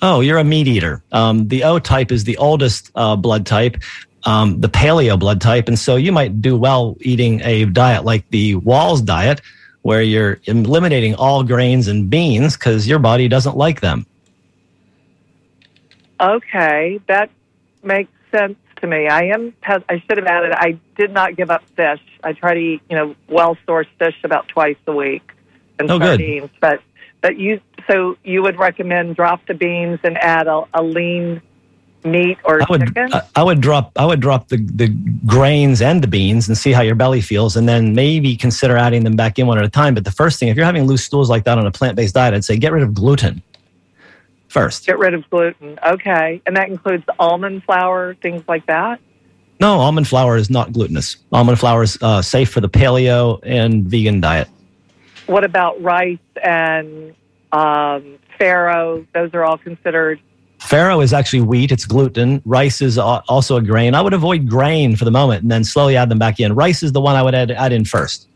Oh, you're a meat eater. Um, the O type is the oldest uh, blood type, um, the paleo blood type. And so you might do well eating a diet like the Wahls diet, where you're eliminating all grains and beans because your body doesn't like them. Okay, that makes sense to me. I am. I should have added, I did not give up fish. I try to eat, you know, well-sourced fish about twice a week and oh, sardines, good. but... But you, so you would recommend drop the beans and add a, a lean meat or I would, chicken? I, I would drop. I would drop the, the grains and the beans and see how your belly feels, and then maybe consider adding them back in one at a time. But the first thing, if you're having loose stools like that on a plant-based diet, I'd say get rid of gluten first. Get rid of gluten, okay, and that includes almond flour, things like that. No, almond flour is not glutinous. Almond flour is uh, safe for the paleo and vegan diet. What about rice and um, farro? Those are all considered. Farro is actually wheat. It's gluten. Rice is also a grain. I would avoid grain for the moment and then slowly add them back in. Rice is the one I would add, add in first.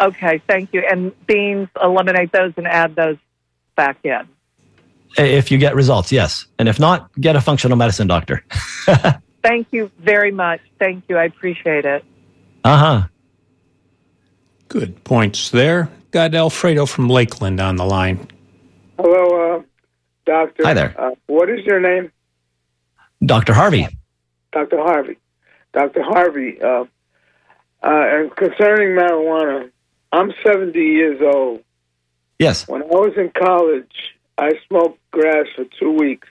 Okay, thank you. And beans, eliminate those and add those back in. If you get results, yes. And if not, get a functional medicine doctor. Thank you very much. Thank you. I appreciate it. Uh-huh. Good points there. Got Alfredo from Lakeland on the line. Hello, uh, doctor. Hi there. Uh, what is your name? Doctor Harvey. Doctor Harvey. Doctor Harvey, uh, uh, and concerning marijuana, I'm seventy years old. Yes. When I was in college, I smoked grass for two weeks,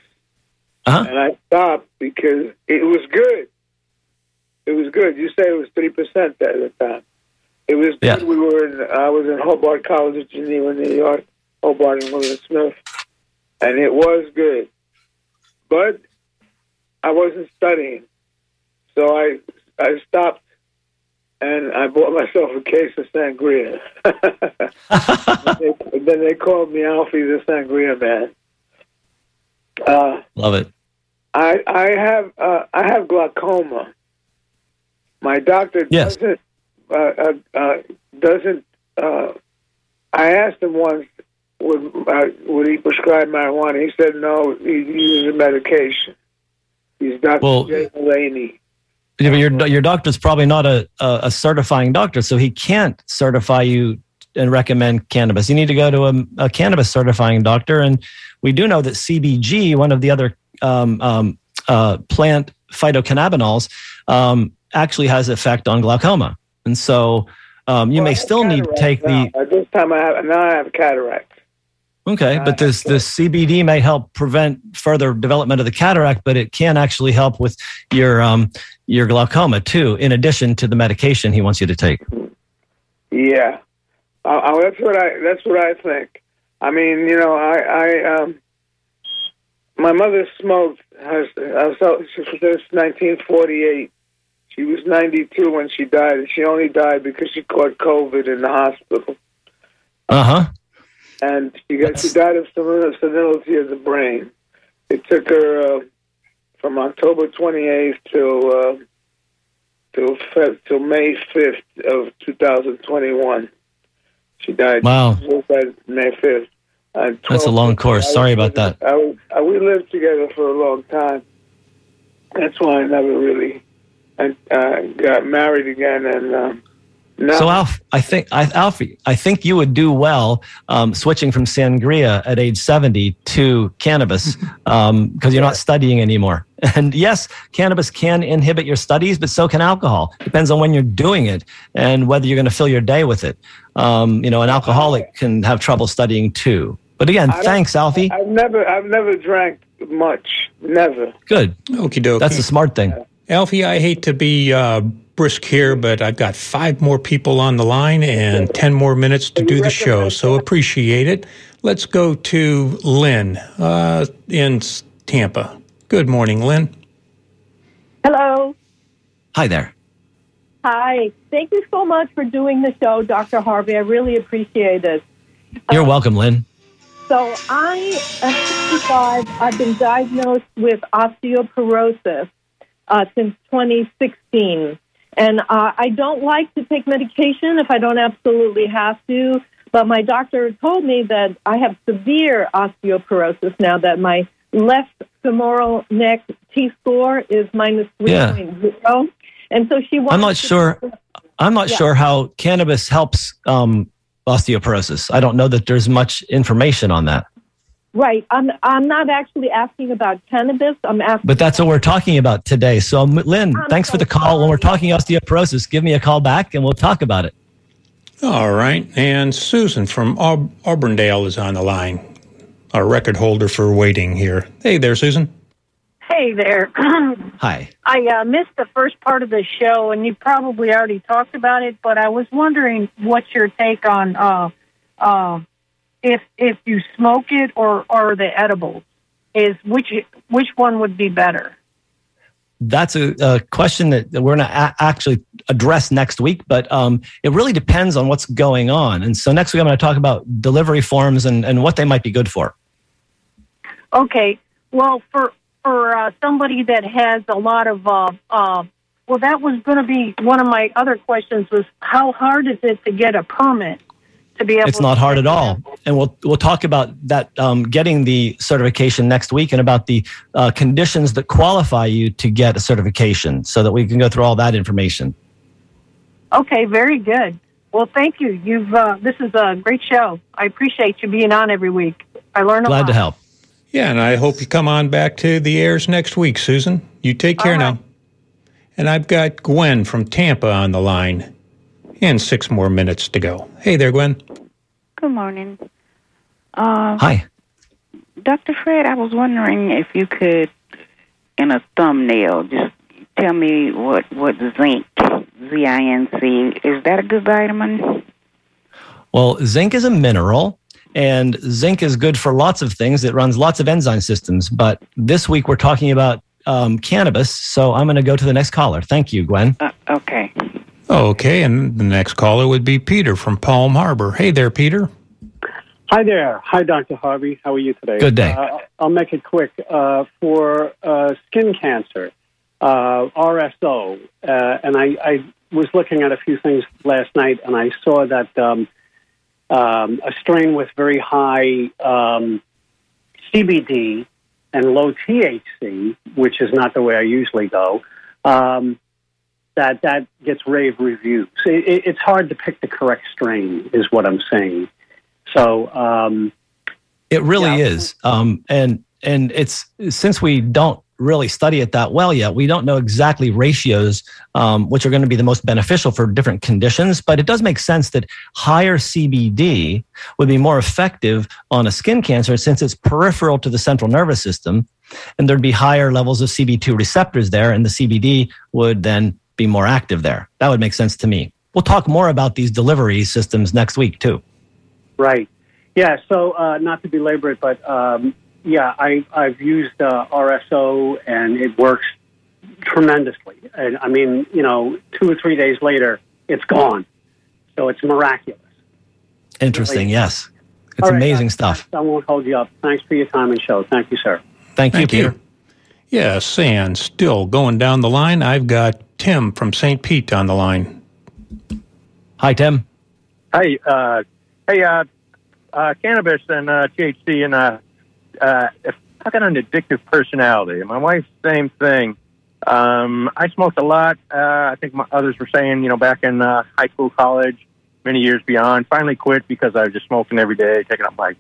uh-huh. and I stopped because it was good. It was good. You said it was three percent at the time. It was good. Yeah. We were. In, I was in Hobart College in Geneva, New York. Hobart and William Smith, and it was good, but I wasn't studying, so I I stopped, and I bought myself a case of sangria. they, then they called me Alfie the Sangria Man. Uh, Love it. I I have uh, I have glaucoma. My doctor yes. doesn't uh, uh, uh, doesn't. Uh, I asked him once, would uh, would he prescribe marijuana? He said no. He uses medication. He's Doctor Well, Jay Mulaney. Yeah, but your your doctor's probably not a, a a certifying doctor, so he can't certify you and recommend cannabis. You need to go to a, a cannabis certifying doctor, and we do know that C B G, one of the other um, um, uh, plant phytocannabinols, um, actually has effect on glaucoma, and so um, you well, may still need to take now. the. At this time, I have now I have cataracts. Okay, but this, this C B D may help prevent further development of the cataract, but it can actually help with your um, your glaucoma too, in addition to the medication he wants you to take. Yeah, uh, that's what I that's what I think. I mean, you know, I, I um, my mother smoked her, herself since nineteen forty-eight. She was ninety-two when she died, and she only died because she caught COVID in the hospital. Uh huh. And she, got, she died of senility of the brain. It took her uh, from October twenty-eighth till uh, till, Feb, till May fifth of two thousand twenty-one. She died. Wow. May fifth. And that's a long course. I Sorry was, about that. I was, I, we lived together for a long time. That's why I never really I, uh, got married again and. Um, No. So, Alf, I think I, Alfie, I think you would do well um, switching from sangria at age seventy to cannabis because um, you're not studying anymore. And yes, cannabis can inhibit your studies, but so can alcohol. Depends on when you're doing it and whether you're going to fill your day with it. Um, you know, an alcoholic can have trouble studying too. But again, thanks, Alfie. I've never, I've never drank much. Never. Good. Okie dokie. That's a smart thing. Alfie, I hate to be. Uh, brisk here, but I've got five more people on the line and ten more minutes to do the show, so appreciate it. Let's go to Lynn uh, in Tampa. Good morning, Lynn. Hello. Hi there. Hi. Thank you so much for doing the show, Doctor Harvey. I really appreciate it. You're um, welcome, Lynn. So I, at sixty-five, I've been diagnosed with osteoporosis uh, since twenty sixteen. And uh, I don't like to take medication if I don't absolutely have to, but my doctor told me that I have severe osteoporosis now, that my left femoral neck T-score is minus three point zero. Yeah. And so she wants I'm not to- sure. I'm not yeah. sure how cannabis helps um, osteoporosis. I don't know that there's much information on that. Right. I'm I'm not actually asking about cannabis. I'm asking. But that's what we're talking about today. So, Lynn, I'm thanks so for the call. Sorry. When we're talking osteoporosis, give me a call back and we'll talk about it. All right. And Susan from Aub- Auburndale is on the line, our record holder for waiting here. Hey there, Susan. Hey there. Hi. I uh, missed the first part of the show, and you probably already talked about it, but I was wondering what's your take on... Uh, uh, If if you smoke it or or the edibles, is which which one would be better? That's a, a question that we're going to a- actually address next week, but um, it really depends on what's going on. And so next week I'm going to talk about delivery forms and, and what they might be good for. Okay. Well, for for uh, somebody that has a lot of uh, uh, well, that was going to be one of my other questions was how hard is it to get a permit? to be able it's not to hard at all. And we'll we'll talk about that, um, getting the certification next week, and about the uh, conditions that qualify you to get a certification, so that we can go through all that information. Okay, very good. Well, thank you. You've uh, this is a great show. I appreciate you being on every week. I learn a lot. Glad to help. Yeah, and I hope you come on back to the airs next week, Susan. You take care now. And I've got Gwen from Tampa on the line. And six more minutes to go. Hey there, Gwen. Good morning. Uh, Hi. Doctor Fred, I was wondering if you could, in a thumbnail, just tell me what, what zinc, Z I N C, is that a good vitamin? Well, zinc is a mineral, and zinc is good for lots of things. It runs lots of enzyme systems. But this week we're talking about um, cannabis, so I'm going to go to the next caller. Thank you, Gwen. Uh, okay. Okay, and the next caller would be Peter from Palm Harbor. Hey there, Peter. Hi there. Hi, Doctor Harvey. How are you today? Good day. Uh, I'll make it quick. Uh, for uh, skin cancer, uh, R S O, uh, and I, I was looking at a few things last night, and I saw that um, um, a strain with very high um, C B D and low T H C, which is not the way I usually go, um, that that gets rave reviews. It, it, it's hard to pick the correct strain, is what I'm saying. So um, it really yeah. is, um, and and it's since we don't really study it that well yet, we don't know exactly ratios, um, which are going to be the most beneficial for different conditions. But it does make sense that higher C B D would be more effective on a skin cancer, since it's peripheral to the central nervous system, and there'd be higher levels of C B two receptors there, and the C B D would then be more active there. That would make sense to me. We'll talk more about these delivery systems next week, too. Right. Yeah, so uh, not to belabor it, but um, yeah, I, I've used uh, R S O, and it works tremendously. And I mean, you know, two or three days later, it's gone. So it's miraculous. Interesting, really? Yes. It's right, amazing uh, stuff. I won't hold you up. Thanks for your time and show. Thank you, sir. Thank, Thank you, you, Peter. Yeah, San, still going down the line. I've got Tim from Saint Pete on the line. Hi, Tim. Hi. Uh, hey, uh, uh, cannabis and uh, T H C and uh, uh, if I got an addictive personality. My wife, same thing. Um, I smoked a lot. Uh, I think my, others were saying, you know, back in uh, high school, college, many years beyond. Finally quit because I was just smoking every day, taking up my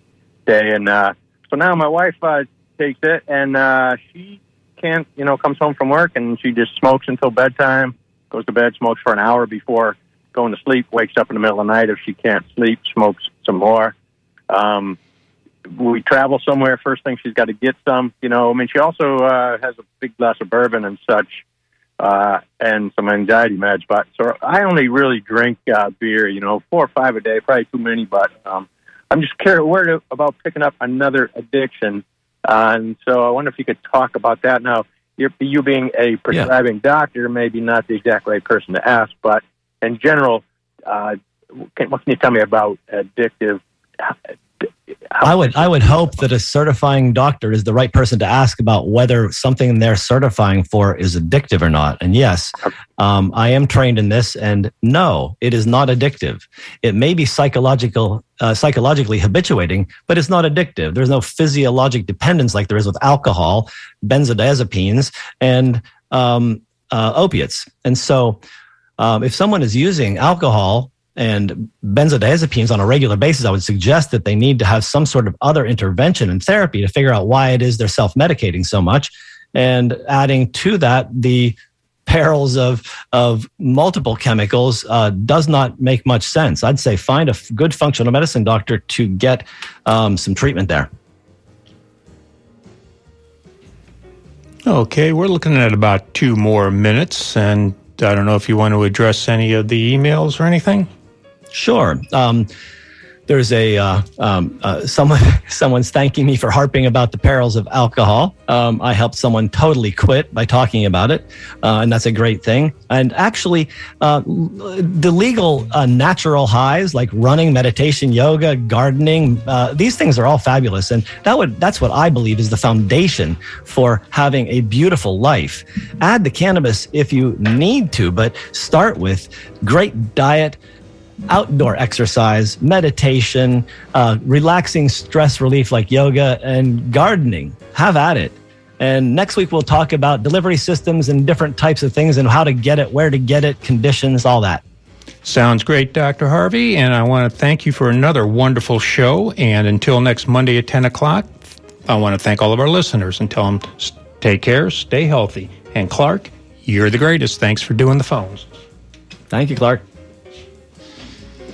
day. And uh, so now my wife uh, takes it, and uh, she can't, you know, comes home from work and she just smokes until bedtime, goes to bed, smokes for an hour before going to sleep, wakes up in the middle of the night if she can't sleep, smokes some more. Um, we travel somewhere, first thing she's got to get some, you know. I mean, she also uh, has a big glass of bourbon and such, uh, and some anxiety meds. But so I only really drink uh, beer, you know, four or five a day, probably too many. But um, I'm just care- worried about picking up another addiction. Uh, and so I wonder if you could talk about that. Now, you're, you being a prescribing yeah. doctor, maybe not the exact right person to ask, but in general, uh, can, what can you tell me about addictive? How, I would I would hope that a certifying doctor is the right person to ask about whether something they're certifying for is addictive or not. And yes, um, I am trained in this, and no, it is not addictive. It may be psychological, uh, psychologically habituating, but it's not addictive. There's no physiologic dependence like there is with alcohol, benzodiazepines, and um, uh, opiates. And so um, if someone is using alcohol and benzodiazepines on a regular basis, I would suggest that they need to have some sort of other intervention and therapy to figure out why it is they're self-medicating so much. And adding to that, the perils of of multiple chemicals uh, does not make much sense. I'd say find a f- good functional medicine doctor to get um, some treatment there. Okay, we're looking at about two more minutes, and I don't know if you want to address any of the emails or anything. Sure. Um, there's a uh, um, uh, someone. Someone's thanking me for harping about the perils of alcohol. Um, I helped someone totally quit by talking about it, uh, and that's a great thing. And actually, uh, the legal uh, natural highs like running, meditation, yoga, gardening, uh, these things are all fabulous, and that would that's what I believe is the foundation for having a beautiful life. Add the cannabis if you need to, but start with great diet. outdoor exercise, meditation, uh, relaxing stress relief like yoga, and gardening. Have at it. And next week, we'll talk about delivery systems and different types of things and how to get it, where to get it, conditions, all that. Sounds great, Doctor Harvey. And I want to thank you for another wonderful show. And until next Monday at ten o'clock, I want to thank all of our listeners and tell them take care, stay healthy. And Clark, you're the greatest. Thanks for doing the phones. Thank you, Clark.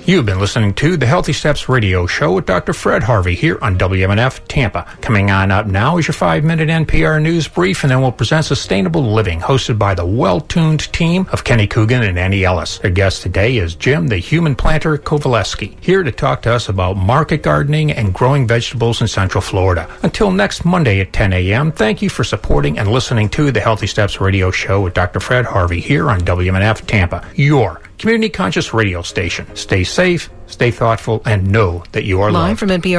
You've been listening to the Healthy Steps Radio Show with Doctor Fred Harvey here on W M N F Tampa. Coming on up now is your five-minute N P R News Brief, and then we'll present Sustainable Living, hosted by the well-tuned team of Kenny Coogan and Annie Ellis. Our guest today is Jim, the human planter Kovaleski, here to talk to us about market gardening and growing vegetables in Central Florida. Until next Monday at ten a.m., thank you for supporting and listening to the Healthy Steps Radio Show with Doctor Fred Harvey here on W M N F Tampa, your community-conscious radio station. Stay safe, stay thoughtful, and know that you are loved. Live from N P R.